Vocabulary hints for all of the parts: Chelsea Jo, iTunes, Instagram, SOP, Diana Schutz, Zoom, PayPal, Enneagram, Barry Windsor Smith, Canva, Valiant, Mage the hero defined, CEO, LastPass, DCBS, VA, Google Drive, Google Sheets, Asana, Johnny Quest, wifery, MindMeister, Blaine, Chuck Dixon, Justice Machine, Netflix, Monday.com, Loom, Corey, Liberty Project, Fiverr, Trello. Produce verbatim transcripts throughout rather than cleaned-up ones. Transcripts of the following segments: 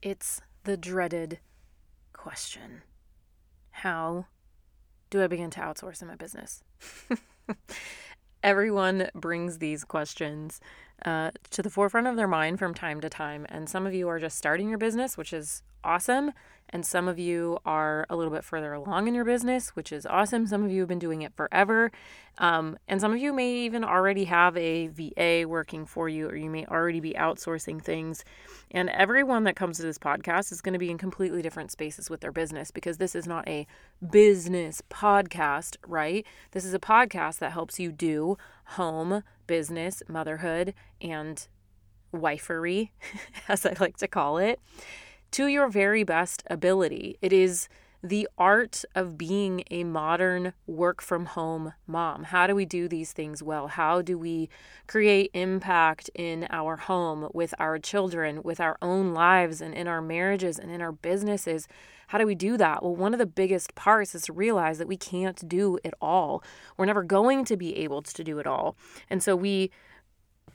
It's the dreaded question. How do I begin to outsource in my business? Everyone brings these questions uh, to the forefront of their mind from time to time. And some of you are just starting your business, which is awesome. And some of you are a little bit further along in your business, which is awesome. Some of you have been doing it forever. Um, and some of you may even already have a V A working for you, or you may already be outsourcing things. And everyone that comes to this podcast is going to be in completely different spaces with their business, because this is not a business podcast, right? This is a podcast that helps you do home, business, motherhood, and wifery, as I like to call it, to your very best ability. It is the art of being a modern work from home mom. How do we do these things well? How do we create impact in our home, with our children, with our own lives, and in our marriages and in our businesses? How do we do that? Well, one of the biggest parts is to realize that we can't do it all. We're never going to be able to do it all. And so we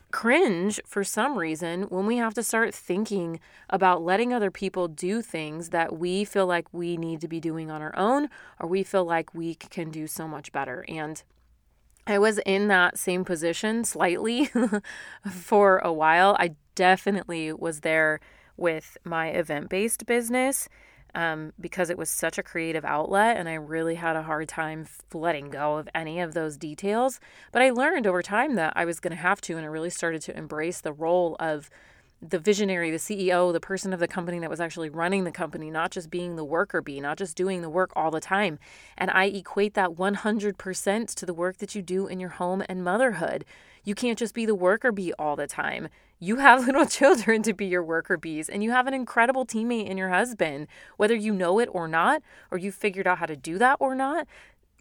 cringe for some reason when we have to start thinking about letting other people do things that we feel like we need to be doing on our own, or we feel like we can do so much better. And I was in that same position slightly for a while. I definitely was there with my event-based business um, because it was such a creative outlet, and I really had a hard time letting go of any of those details. But I learned over time that I was going to have to, and I really started to embrace the role of the visionary, the C E O, the person of the company that was actually running the company, not just being the worker bee, not just doing the work all the time. And I equate that one hundred percent to the work that you do in your home and motherhood. You can't just be the worker bee all the time. You have little children to be your worker bees, and you have an incredible teammate in your husband, whether you know it or not, or you figured out how to do that or not.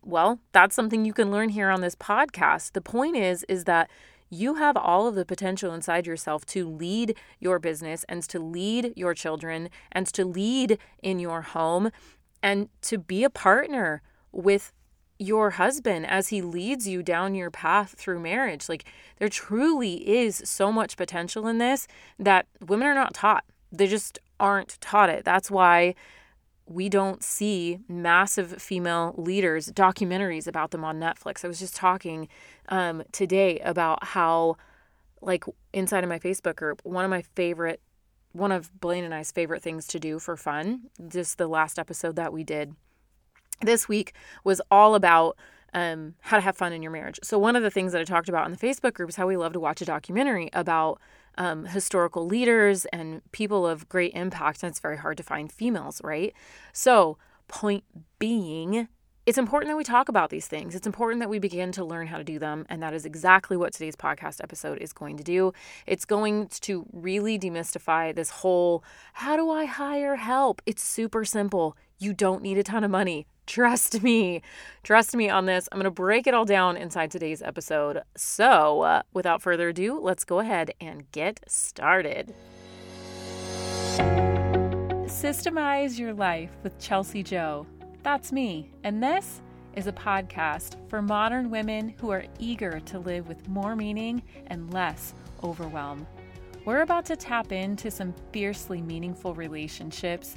Well, that's something you can learn here on this podcast. The point is, is that you have all of the potential inside yourself to lead your business, and to lead your children, and to lead in your home, and to be a partner with your husband as he leads you down your path through marriage. Like, there truly is so much potential in this that women are not taught. They just aren't taught it. That's why we don't see massive female leaders, documentaries about them on Netflix. I was just talking um, today about how, like, inside of my Facebook group, one of my favorite, one of Blaine and I's favorite things to do for fun, just the last episode that we did this week, was all about um, how to have fun in your marriage. So one of the things that I talked about in the Facebook group is how we love to watch a documentary about um, historical leaders and people of great impact. And it's very hard to find females, right? So point being, it's important that we talk about these things. It's important that we begin to learn how to do them. And that is exactly what today's podcast episode is going to do. It's going to really demystify this whole, how do I hire help? It's super simple. You don't need a ton of money. Trust me. Trust me on this. I'm going to break it all down inside today's episode. So uh, without further ado, let's go ahead and get started. Systemize your life with Chelsea Jo. That's me. And this is a podcast for modern women who are eager to live with more meaning and less overwhelm. We're about to tap into some fiercely meaningful relationships,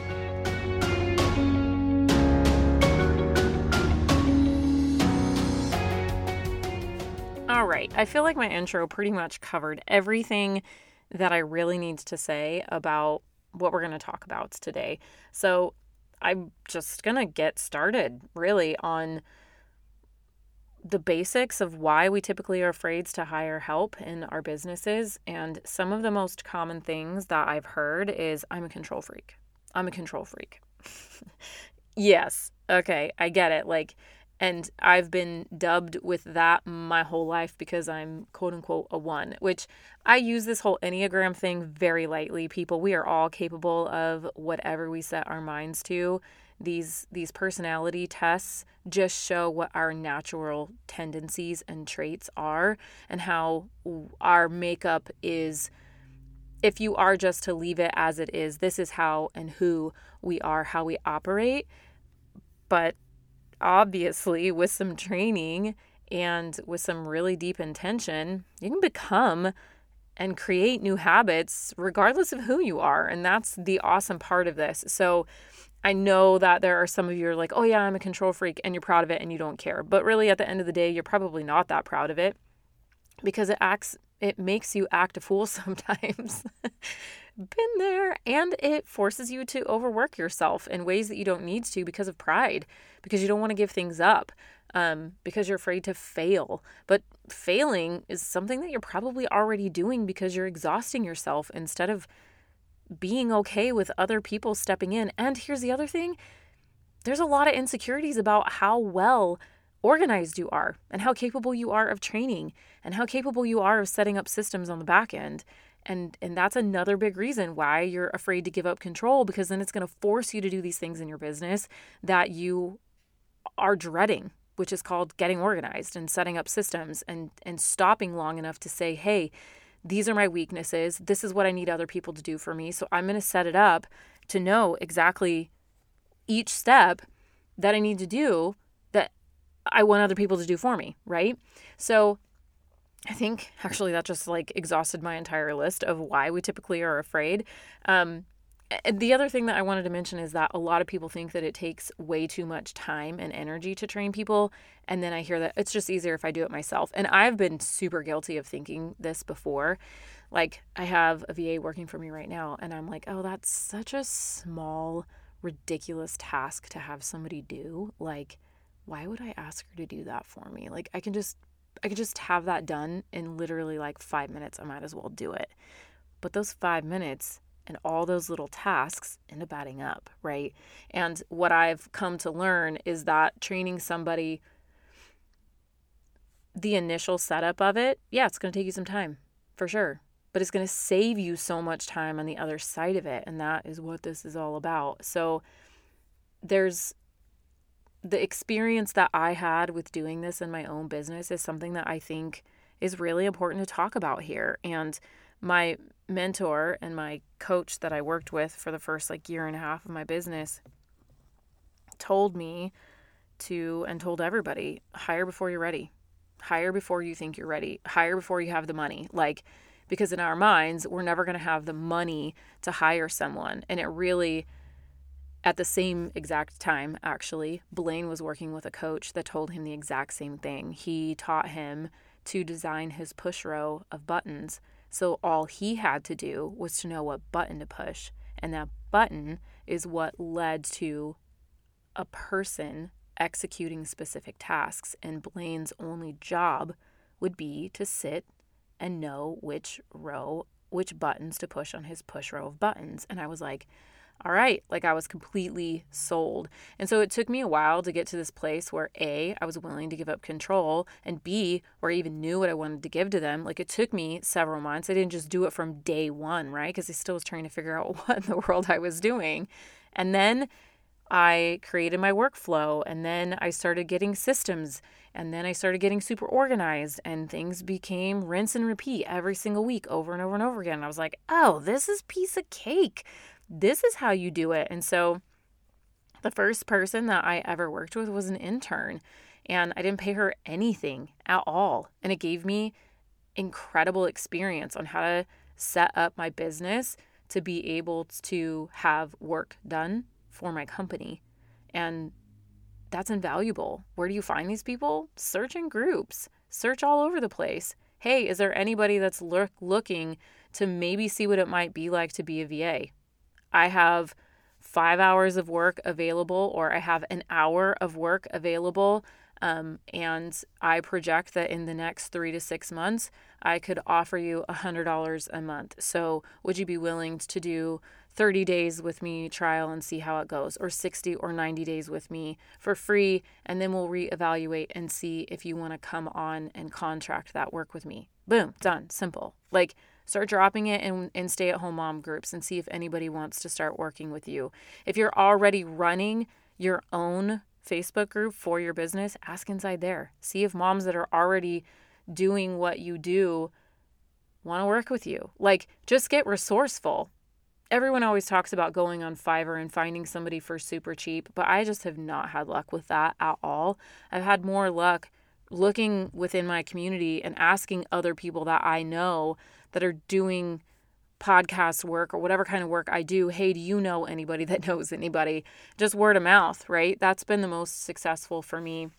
All right, I feel like my intro pretty much covered everything that I really need to say about what we're going to talk about today. So I'm just going to get started really on the basics of why we typically are afraid to hire help in our businesses. And some of the most common things that I've heard is, I'm a control freak. I'm a control freak. Yes. Okay, I get it. Like, and I've been dubbed with that my whole life because I'm, quote unquote, a one, which I use this whole Enneagram thing very lightly. People, we are all capable of whatever we set our minds to. these these personality tests just show what our natural tendencies and traits are and how our makeup is. If you are just to leave it as it is, this is how and who we are, how we operate. But obviously, with some training and with some really deep intention, you can become and create new habits regardless of who you are. And that's the awesome part of this. So I know that there are some of you who are like, oh yeah, I'm a control freak, and you're proud of it and you don't care. But really at the end of the day, you're probably not that proud of it, because it acts, it makes you act a fool sometimes. Been there. And it forces you to overwork yourself in ways that you don't need to, because of pride, because you don't want to give things up, um, because you're afraid to fail. But failing is something that you're probably already doing, because you're exhausting yourself instead of being okay with other people stepping in. And here's the other thing. There's a lot of insecurities about how well organized you are and how capable you are of training and how capable you are of setting up systems on the back end. And and that's another big reason why you're afraid to give up control, because then it's going to force you to do these things in your business that you are dreading, which is called getting organized and setting up systems and and stopping long enough to say, hey, these are my weaknesses. This is what I need other people to do for me. So I'm going to set it up to know exactly each step that I need to do that I want other people to do for me, right? So I think actually that just like exhausted my entire list of why we typically are afraid. Um, the other thing that I wanted to mention is that a lot of people think that it takes way too much time and energy to train people. And then I hear that it's just easier if I do it myself. And I've been super guilty of thinking this before. Like, I have a V A working for me right now, and I'm like, oh, that's such a small, ridiculous task to have somebody do. Like, why would I ask her to do that for me? Like, I can just I could just have that done in literally like five minutes. I might as well do it. But those five minutes and all those little tasks end up adding up, right? And what I've come to learn is that training somebody, the initial setup of it, yeah, it's going to take you some time for sure, but it's going to save you so much time on the other side of it. And that is what this is all about. So there's the experience that I had with doing this in my own business is something that I think is really important to talk about here. And my mentor and my coach that I worked with for the first like year and a half of my business told me to, and told everybody, hire before you're ready, hire before you think you're ready, hire before you have the money. Like, because in our minds, we're never going to have the money to hire someone. And it really, at the same exact time, actually, Blaine was working with a coach that told him the exact same thing. He taught him to design his push row of buttons. So all he had to do was to know what button to push. And that button is what led to a person executing specific tasks. And Blaine's only job would be to sit and know which row, which buttons to push on his push row of buttons. And I was like, all right, like I was completely sold. And so it took me a while to get to this place where A, I was willing to give up control, and B, where I even knew what I wanted to give to them. Like, it took me several months. I didn't just do it from day one, right? Because I still was trying to figure out what in the world I was doing. And then I created my workflow, and then I started getting systems, and then I started getting super organized, and things became rinse and repeat every single week over and over and over again. And I was like, oh, this is piece of cake. This is how you do it. And so the first person that I ever worked with was an intern, and I didn't pay her anything at all. And it gave me incredible experience on how to set up my business to be able to have work done for my company. And that's invaluable. Where do you find these people? Search in groups, search all over the place. Hey, is there anybody that's look, looking to maybe see what it might be like to be a V A? I have five hours of work available, or I have an hour of work available, um, and I project that in the next three to six months, I could offer you one hundred dollars a month. So would you be willing to do thirty days with me trial and see how it goes, or sixty or ninety days with me for free, and then we'll reevaluate and see if you want to come on and contract that work with me. Boom, done, simple. Like, start dropping it in, in stay-at-home mom groups and see if anybody wants to start working with you. If you're already running your own Facebook group for your business, ask inside there. See if moms that are already doing what you do want to work with you. Like, just get resourceful. Everyone always talks about going on Fiverr and finding somebody for super cheap, but I just have not had luck with that at all. I've had more luck looking within my community and asking other people that I know that are doing podcast work or whatever kind of work I do, hey, do you know anybody that knows anybody? Just word of mouth, right? That's been the most successful for me.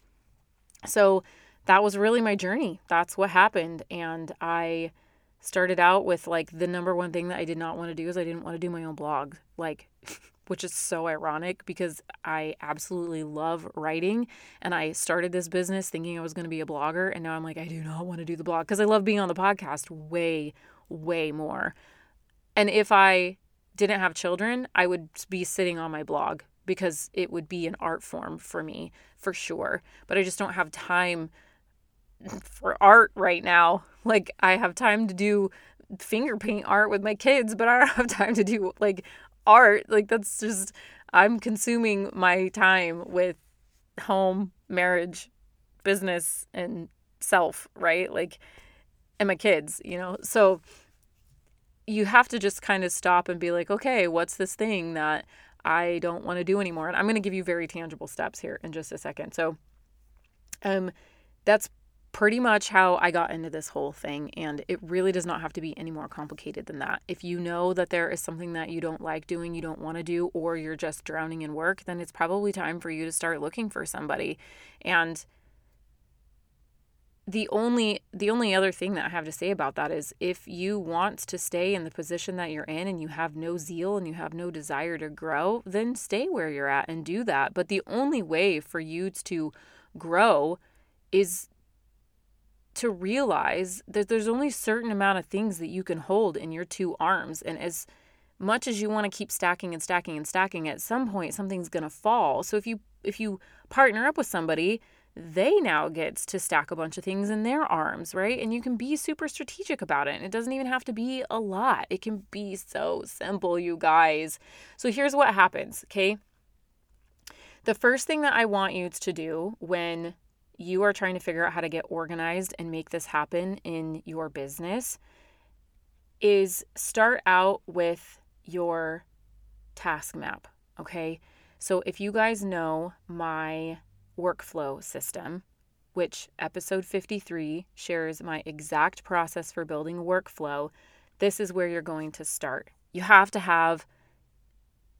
So that was really my journey. That's what happened. And I started out with like the number one thing that I did not want to do is I didn't want to do my own blog, like, which is so ironic because I absolutely love writing. And I started this business thinking I was going to be a blogger. And now I'm like, I do not want to do the blog because I love being on the podcast way, way more. And if I didn't have children, I would be sitting on my blog because it would be an art form for me, for sure. But I just don't have time for art right now. Like, I have time to do finger paint art with my kids, but I don't have time to do like art. Like, that's just, I'm consuming my time with home, marriage, business, and self, right? Like, and my kids, you know? So you have to just kind of stop and be like, okay, what's this thing that I don't want to do anymore? And I'm going to give you very tangible steps here in just a second. So, um, that's pretty much how I got into this whole thing. And it really does not have to be any more complicated than that. If you know that there is something that you don't like doing, you don't want to do, or you're just drowning in work, then it's probably time for you to start looking for somebody. And The only the only other thing that I have to say about that is if you want to stay in the position that you're in and you have no zeal and you have no desire to grow, then stay where you're at and do that. But the only way for you to grow is to realize that there's only a certain amount of things that you can hold in your two arms. And as much as you want to keep stacking and stacking and stacking, at some point something's going to fall. So if you if you partner up with somebody, they now get to stack a bunch of things in their arms, right? And you can be super strategic about it. And it doesn't even have to be a lot. It can be so simple, you guys. So here's what happens, okay? The first thing that I want you to do when you are trying to figure out how to get organized and make this happen in your business is start out with your task map, okay? So if you guys know my workflow system, which episode fifty-three shares my exact process for building a workflow, this is where you're going to start. You have to have,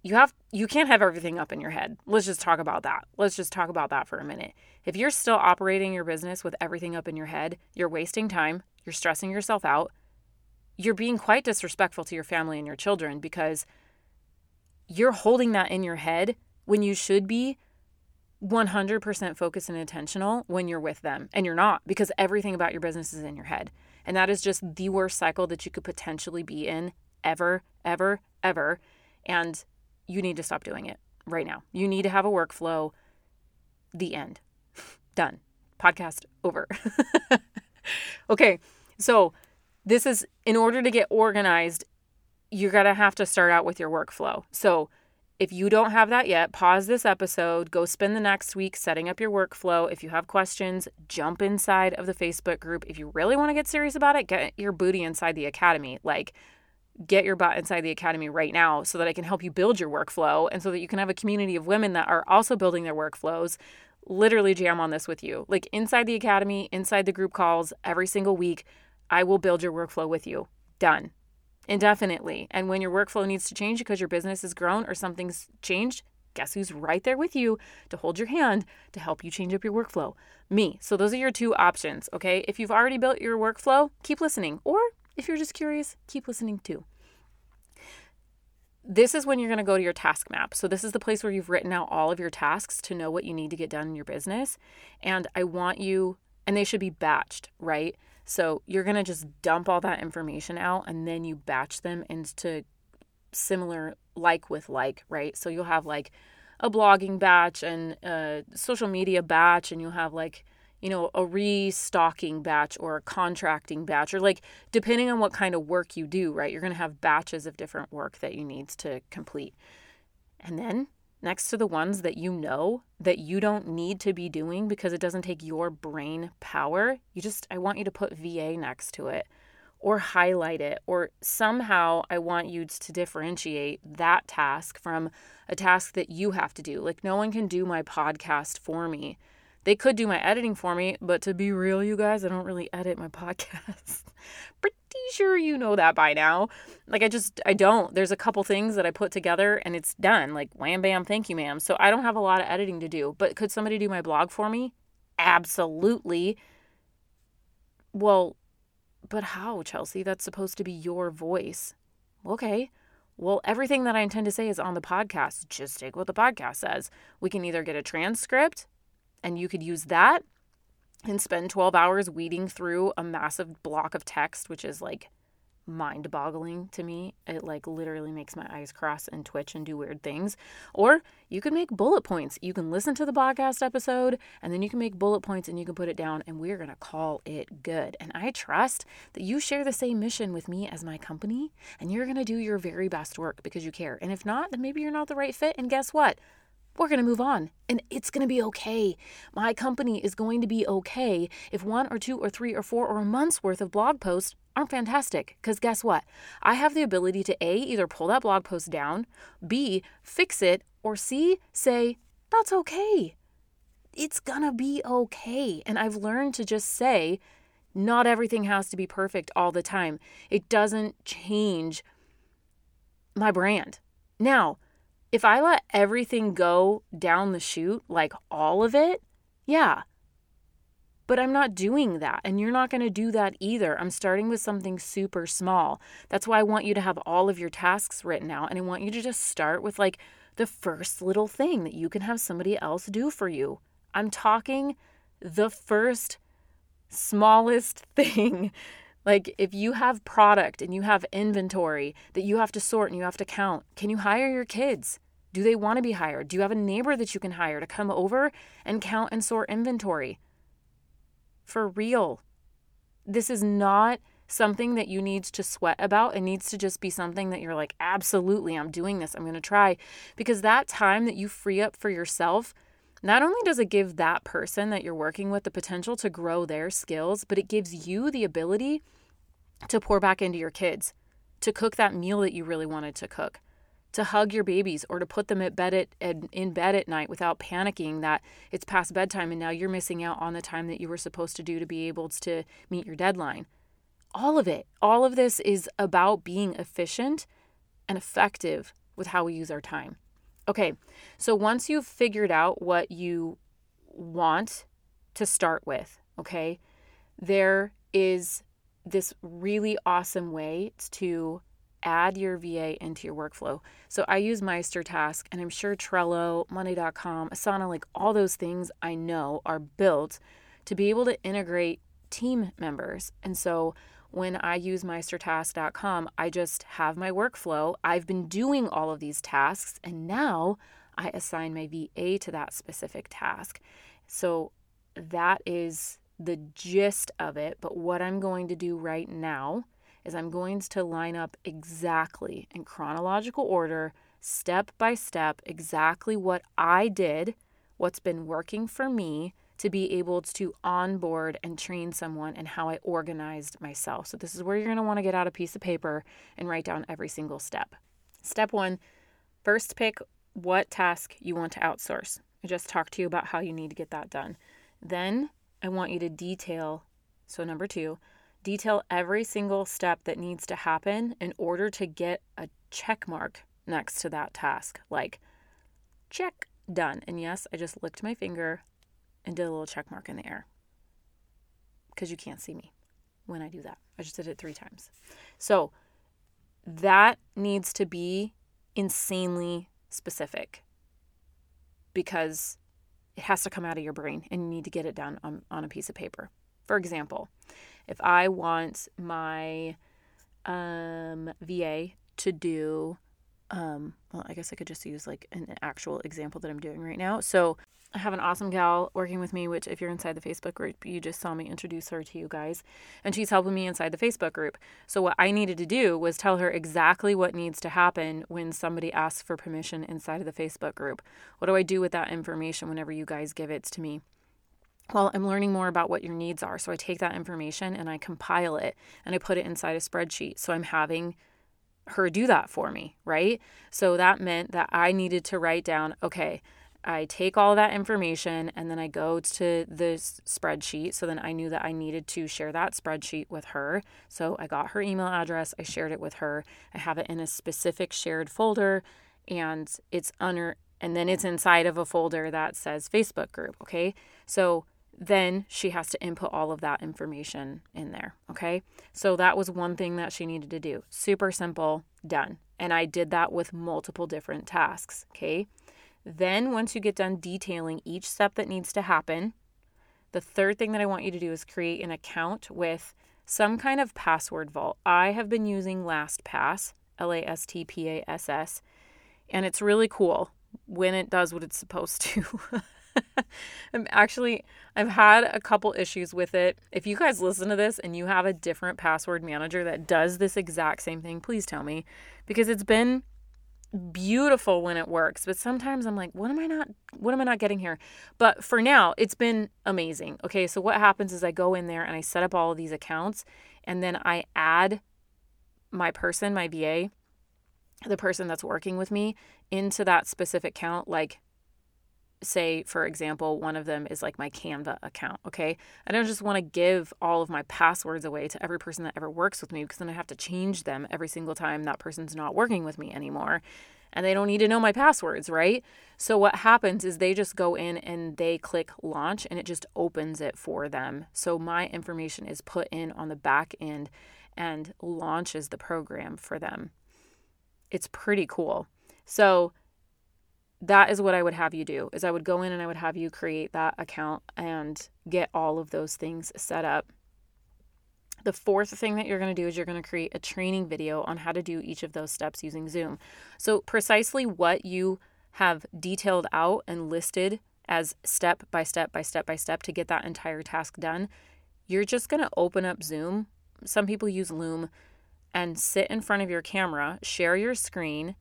you have, you can't have everything up in your head. Let's just talk about that. Let's just talk about that for a minute. If you're still operating your business with everything up in your head, you're wasting time, you're stressing yourself out, you're being quite disrespectful to your family and your children because you're holding that in your head when you should be one hundred percent focused and intentional when you're with them, and you're not because everything about your business is in your head. And that is just the worst cycle that you could potentially be in ever, ever, ever. And you need to stop doing it right now. You need to have a workflow. The end. Done. Podcast over. Okay. So this is, in order to get organized, you're going to have to start out with your workflow. So if you don't have that yet, pause this episode, go spend the next week setting up your workflow. If you have questions, jump inside of the Facebook group. If you really want to get serious about it, get your booty inside the academy. Like, get your butt inside the academy right now so that I can help you build your workflow and so that you can have a community of women that are also building their workflows. Literally jam on this with you. Like, inside the academy, inside the group calls every single week, I will build your workflow with you. Done. Indefinitely. And when your workflow needs to change because your business has grown or something's changed, guess who's right there with you to hold your hand to help you change up your workflow? Me. So those are your two options, okay? If you've already built your workflow, keep listening. Or if you're just curious, keep listening too. This is when you're going to go to your task map. So this is the place where you've written out all of your tasks to know what you need to get done in your business. And I want you, and they should be batched, right? So you're going to just dump all that information out and then you batch them into similar, like with like, right? So you'll have like a blogging batch and a social media batch, and you'll have like, you know, a restocking batch or a contracting batch, or like depending on what kind of work you do, right? You're going to have batches of different work that you need to complete. And then next to the ones that you know that you don't need to be doing because it doesn't take your brain power. You just, I want you to put V A next to it or highlight it, or somehow I want you to differentiate that task from a task that you have to do. Like, no one can do my podcast for me. They could do my editing for me, but to be real, you guys, I don't really edit my podcast. Pretty sure you know that by now. Like, I just, I don't. There's a couple things that I put together and it's done. Like, wham, bam, thank you, ma'am. So I don't have a lot of editing to do. But could somebody do my blog for me? Absolutely. Well, but how, Chelsea? That's supposed to be your voice. Okay. Well, everything that I intend to say is on the podcast. Just take what the podcast says. We can either get a transcript, and you could use that and spend twelve hours weeding through a massive block of text, which is like mind-boggling to me. It like literally makes my eyes cross and twitch and do weird things. Or you can make bullet points. You can listen to the podcast episode and then you can make bullet points and you can put it down, and we're going to call it good. And I trust that you share the same mission with me as my company, and you're going to do your very best work because you care. And if not, then maybe you're not the right fit. And guess what? We're going to move on, and it's going to be okay. My company is going to be okay if one or two or three or four or a month's worth of blog posts aren't fantastic, because guess what? I have the ability to A, either pull that blog post down, B, fix it, or C, say, that's okay. It's going to be okay. And I've learned to just say, not everything has to be perfect all the time. It doesn't change my brand. Now, if I let everything go down the chute, like all of it, yeah, but I'm not doing that, and you're not going to do that either. I'm starting with something super small. That's why I want you to have all of your tasks written out, and I want you to just start with like the first little thing that you can have somebody else do for you. I'm talking the first smallest thing. Like, if you have product and you have inventory that you have to sort and you have to count, can you hire your kids? Do they want to be hired? Do you have a neighbor that you can hire to come over and count and sort inventory? For real. This is not something that you need to sweat about. It needs to just be something that you're like, absolutely, I'm doing this. I'm going to try. Because that time that you free up for yourself, not only does it give that person that you're working with the potential to grow their skills, but it gives you the ability to pour back into your kids, to cook that meal that you really wanted to cook, to hug your babies, or to put them at bed at, in bed at night without panicking that it's past bedtime and now you're missing out on the time that you were supposed to do to be able to meet your deadline. All of it, all of this is about being efficient and effective with how we use our time. Okay, so once you've figured out what you want to start with, okay, there is this really awesome way to add your V A into your workflow. So I use MeisterTask, and I'm sure Trello, Monday dot com, Asana, like all those things I know are built to be able to integrate team members. And so when I use Meister Task dot com, I just have my workflow. I've been doing all of these tasks, and now I assign my V A to that specific task. So that is the gist of it. But what I'm going to do right now is I'm going to line up exactly in chronological order, step by step, exactly what I did, what's been working for me, to be able to onboard and train someone, and how I organized myself. So this is where you're going to want to get out a piece of paper and write down every single step. Step one, first pick what task you want to outsource. I just talked to you about how you need to get that done. Then I want you to detail, so number two, detail every single step that needs to happen in order to get a check mark next to that task. Like, check, done. And yes, I just licked my finger and did a little check mark in the air because you can't see me when I do that. I just did it three times. So that needs to be insanely specific because it has to come out of your brain, and you need to get it down on, on a piece of paper. For example, if I want my um, V A to do Um, well, I guess I could just use like an actual example that I'm doing right now. So I have an awesome gal working with me, which if you're inside the Facebook group, you just saw me introduce her to you guys, and she's helping me inside the Facebook group. So what I needed to do was tell her exactly what needs to happen when somebody asks for permission inside of the Facebook group. What do I do with that information whenever you guys give it to me? Well, I'm learning more about what your needs are. So I take that information and I compile it and I put it inside a spreadsheet. So I'm having her do that for me, right? So that meant that I needed to write down, okay, I take all that information and then I go to this spreadsheet. So then I knew that I needed to share that spreadsheet with her. So I got her email address. I shared it with her. I have it in a specific shared folder, and it's under, and then it's inside of a folder that says Facebook group. Okay. So then she has to input all of that information in there, okay? So that was one thing that she needed to do. Super simple, done. And I did that with multiple different tasks, okay? Then once you get done detailing each step that needs to happen, the third thing that I want you to do is create an account with some kind of password vault. I have been using LastPass, L A S T P A S S, and it's really cool when it does what it's supposed to. I'm actually, I've had a couple issues with it. If you guys listen to this and you have a different password manager that does this exact same thing, please tell me, because it's been beautiful when it works. But sometimes I'm like, what am I not, what am I not getting here? But for now, it's been amazing. Okay. So what happens is I go in there and I set up all of these accounts, and then I add my person, my V A, the person that's working with me, into that specific account. Like, say, for example, one of them is like my Canva account, okay? I don't just want to give all of my passwords away to every person that ever works with me, because then I have to change them every single time that person's not working with me anymore. And they don't need to know my passwords, right? So what happens is they just go in and they click launch, and it just opens it for them. So my information is put in on the back end and launches the program for them. It's pretty cool. So that is what I would have you do, is I would go in and I would have you create that account and get all of those things set up. The fourth thing that you're going to do is you're going to create a training video on how to do each of those steps using Zoom. So precisely what you have detailed out and listed as step by step by step by step to get that entire task done, you're just going to open up Zoom. Some people use Loom, and sit in front of your camera, share your screen,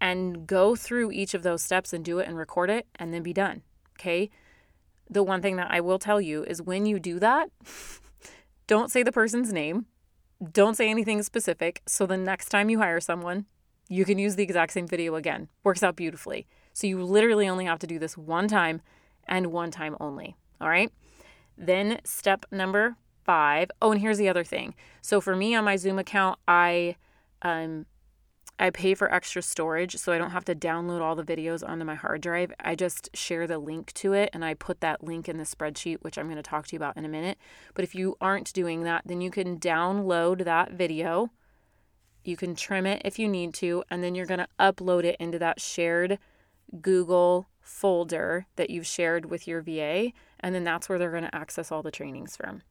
and go through each of those steps and do it and record it and then be done, okay? The one thing that I will tell you is when you do that, don't say the person's name. Don't say anything specific. So the next time you hire someone, you can use the exact same video again. Works out beautifully. So you literally only have to do this one time and one time only, all right? Then step number five. Oh, and here's the other thing. So for me on my Zoom account, I... um. I pay for extra storage, so I don't have to download all the videos onto my hard drive. I just share the link to it, and I put that link in the spreadsheet, which I'm going to talk to you about in a minute. But if you aren't doing that, then you can download that video. You can trim it if you need to, and then you're going to upload it into that shared Google folder that you've shared with your V A, and then that's where they're going to access all the trainings from.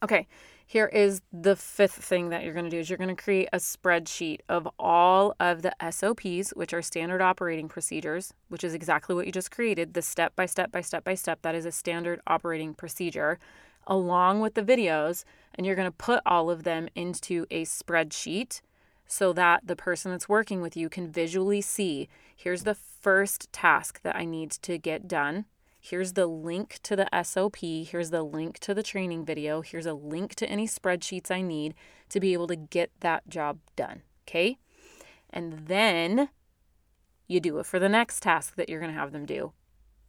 Okay, here is the fifth thing that you're going to do is you're going to create a spreadsheet of all of the S O Ps, which are standard operating procedures, which is exactly what you just created, the step by step by step by step. That is a standard operating procedure along with the videos, and you're going to put all of them into a spreadsheet so that the person that's working with you can visually see, here's the first task that I need to get done. Here's the link to the S O P. Here's the link to the training video. Here's a link to any spreadsheets I need to be able to get that job done, okay? And then you do it for the next task that you're going to have them do.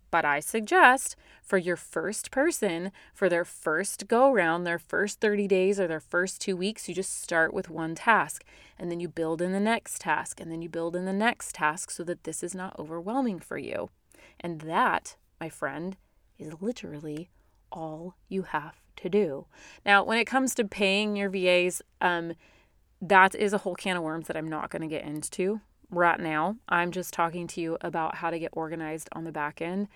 But I suggest for your first person, for their first go-round, their first thirty days or their first two weeks, you just start with one task, and then you build in the next task, and then you build in the next task so that this is not overwhelming for you. And that, my friend, is literally all you have to do. Now, when it comes to paying your V As, um, that is a whole can of worms that I'm not going to get into right now. I'm just talking to you about how to get organized on the back end.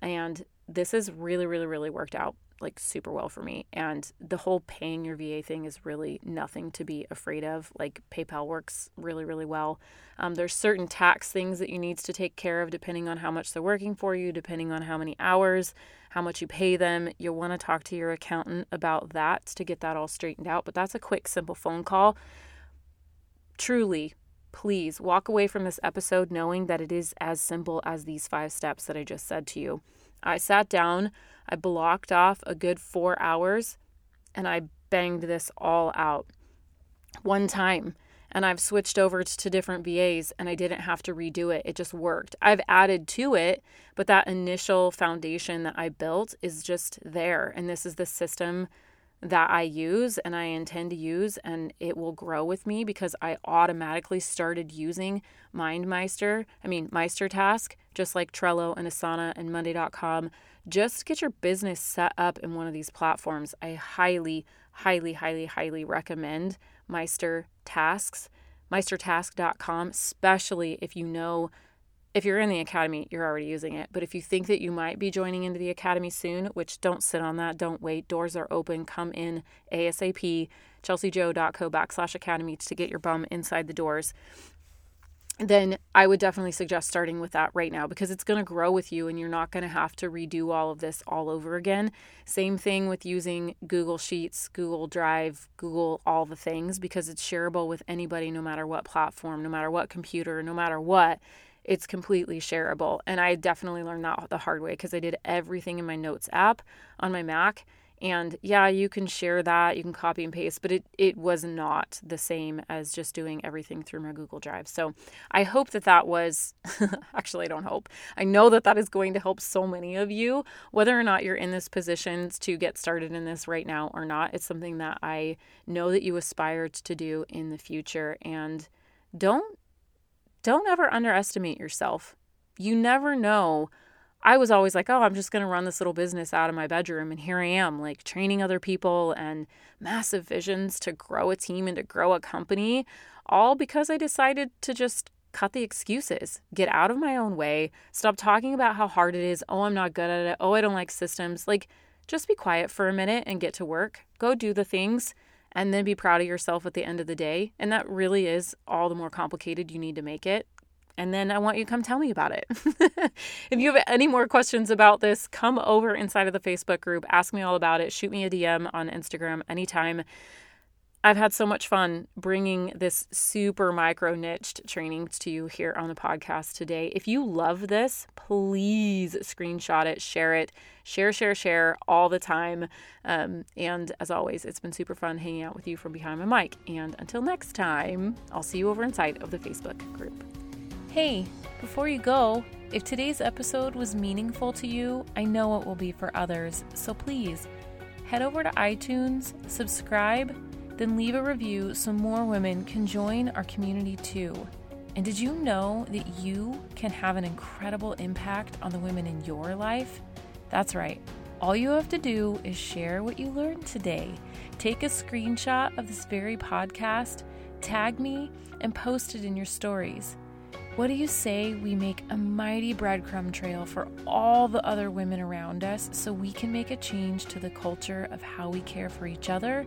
And this has really, really, really worked out like super well for me. And the whole paying your V A thing is really nothing to be afraid of. Like PayPal works really, really well. Um, there's certain tax things that you need to take care of depending on how much they're working for you, depending on how many hours, how much you pay them. You'll want to talk to your accountant about that to get that all straightened out. But that's a quick, simple phone call. Truly, please walk away from this episode knowing that it is as simple as these five steps that I just said to you. I sat down, I blocked off a good four hours, and I banged this all out one time. And I've switched over to different V As, and I didn't have to redo it. It just worked. I've added to it, but that initial foundation that I built is just there. And this is the system that I use and I intend to use, and it will grow with me because I automatically started using MindMeister, I mean MeisterTask, just like Trello and Asana and Monday dot com. Just to get your business set up in one of these platforms. I highly, highly, highly, highly recommend MeisterTasks, MeisterTask dot com, especially if you know, if you're in the academy, you're already using it. But if you think that you might be joining into the academy soon, which don't sit on that, don't wait. Doors are open. Come in ASAP, chelseajoe.co backslash academy to get your bum inside the doors. Then I would definitely suggest starting with that right now because it's going to grow with you and you're not going to have to redo all of this all over again. Same thing with using Google Sheets, Google Drive, Google all the things because it's shareable with anybody no matter what platform, no matter what computer, no matter what. It's completely shareable. And I definitely learned that the hard way because I did everything in my Notes app on my Mac. And yeah, you can share that, you can copy and paste, but it, it was not the same as just doing everything through my Google Drive. So I hope that that was, actually I don't hope, I know that that is going to help so many of you, whether or not you're in this position to get started in this right now or not. It's something that I know that you aspire to do in the future. And don't, don't ever underestimate yourself. You never know. I was always like, oh, I'm just going to run this little business out of my bedroom. And here I am, like training other people and massive visions to grow a team and to grow a company, all because I decided to just cut the excuses, get out of my own way, stop talking about how hard it is. Oh, I'm not good at it. Oh, I don't like systems. Like, just be quiet for a minute and get to work. Go do the things and then be proud of yourself at the end of the day. And that really is all the more complicated you need to make it. And then I want you to come tell me about it. If you have any more questions about this, come over inside of the Facebook group. Ask me all about it. Shoot me a D M on Instagram anytime. I've had so much fun bringing this super micro-niched training to you here on the podcast today. If you love this, please screenshot it, share it, share, share, share all the time. Um, and as always, it's been super fun hanging out with you from behind my mic. And until next time, I'll see you over inside of the Facebook group. Hey, before you go, if today's episode was meaningful to you, I know it will be for others. So please head over to iTunes, subscribe, then leave a review so more women can join our community too. And did you know that you can have an incredible impact on the women in your life? That's right. All you have to do is share what you learned today. Take a screenshot of this very podcast, tag me, and post it in your stories. What do you say we make a mighty breadcrumb trail for all the other women around us so we can make a change to the culture of how we care for each other